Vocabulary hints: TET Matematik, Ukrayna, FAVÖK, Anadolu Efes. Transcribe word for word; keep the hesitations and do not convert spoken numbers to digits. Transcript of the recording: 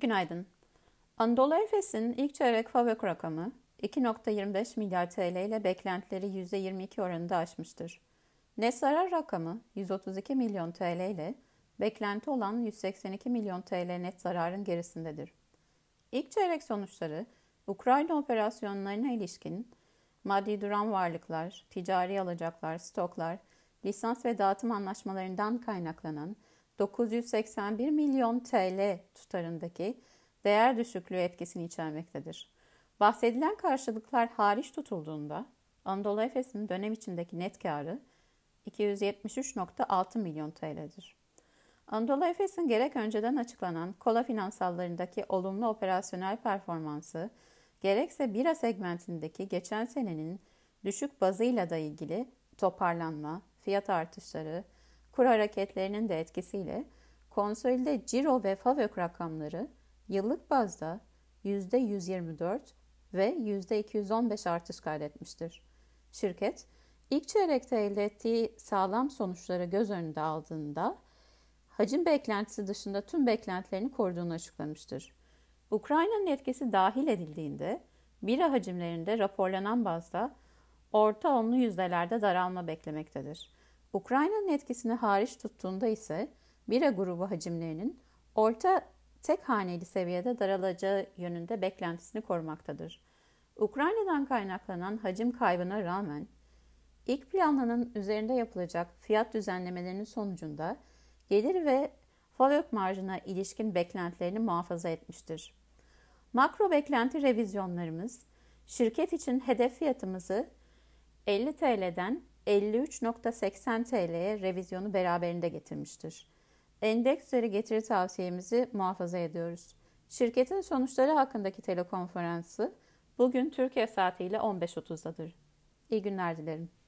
Günaydın. Anadolu Efes'in ilk çeyrek FAVÖK rakamı iki virgül yirmi beş milyar T L ile beklentileri yüzde yirmi iki oranında aşmıştır. Net zarar rakamı yüz otuz iki milyon T L ile beklenti olan yüz seksen iki milyon T L net zararın gerisindedir. İlk çeyrek sonuçları Ukrayna operasyonlarına ilişkin maddi duran varlıklar, ticari alacaklar, stoklar, lisans ve dağıtım anlaşmalarından kaynaklanan dokuz yüz seksen bir milyon T L tutarındaki değer düşüklüğü etkisini içermektedir. Bahsedilen karşılıklar hariç tutulduğunda Anadolu Efes'in dönem içindeki net karı iki yüz yetmiş üç virgül altı milyon T L'dir. Anadolu Efes'in gerek önceden açıklanan kola finansallarındaki olumlu operasyonel performansı, gerekse bira segmentindeki geçen senenin düşük bazıyla da ilgili toparlanma, fiyat artışları, kur hareketlerinin de etkisiyle konsolide ciro ve FAVÖK rakamları yıllık bazda yüzde yüz yirmi dört ve yüzde iki yüz on beş artış kaydetmiştir. Şirket, ilk çeyrekte elde ettiği sağlam sonuçları göz önünde aldığında hacim beklentisi dışında tüm beklentilerini koruduğunu açıklamıştır. Ukrayna'nın etkisi dahil edildiğinde bira hacimlerinde raporlanan bazda orta onlu yüzdelerde daralma beklemektedir. Ukrayna'nın etkisini hariç tuttuğunda ise bira grubu hacimlerinin orta tek haneli seviyede daralacağı yönünde beklentisini korumaktadır. Ukrayna'dan kaynaklanan hacim kaybına rağmen ilk planlanan üzerinde yapılacak fiyat düzenlemelerinin sonucunda gelir ve FAVÖK marjına ilişkin beklentilerini muhafaza etmiştir. Makro beklenti revizyonlarımız, şirket için hedef fiyatımızı elli T L'den elli üç virgül seksen T L'ye revizyonu beraberinde getirmiştir. Endeks üzeri getiri tavsiyemizi muhafaza ediyoruz. Şirketin sonuçları hakkındaki telekonferansı bugün Türkiye saatiyle on beş otuzdadır. İyi günler dilerim.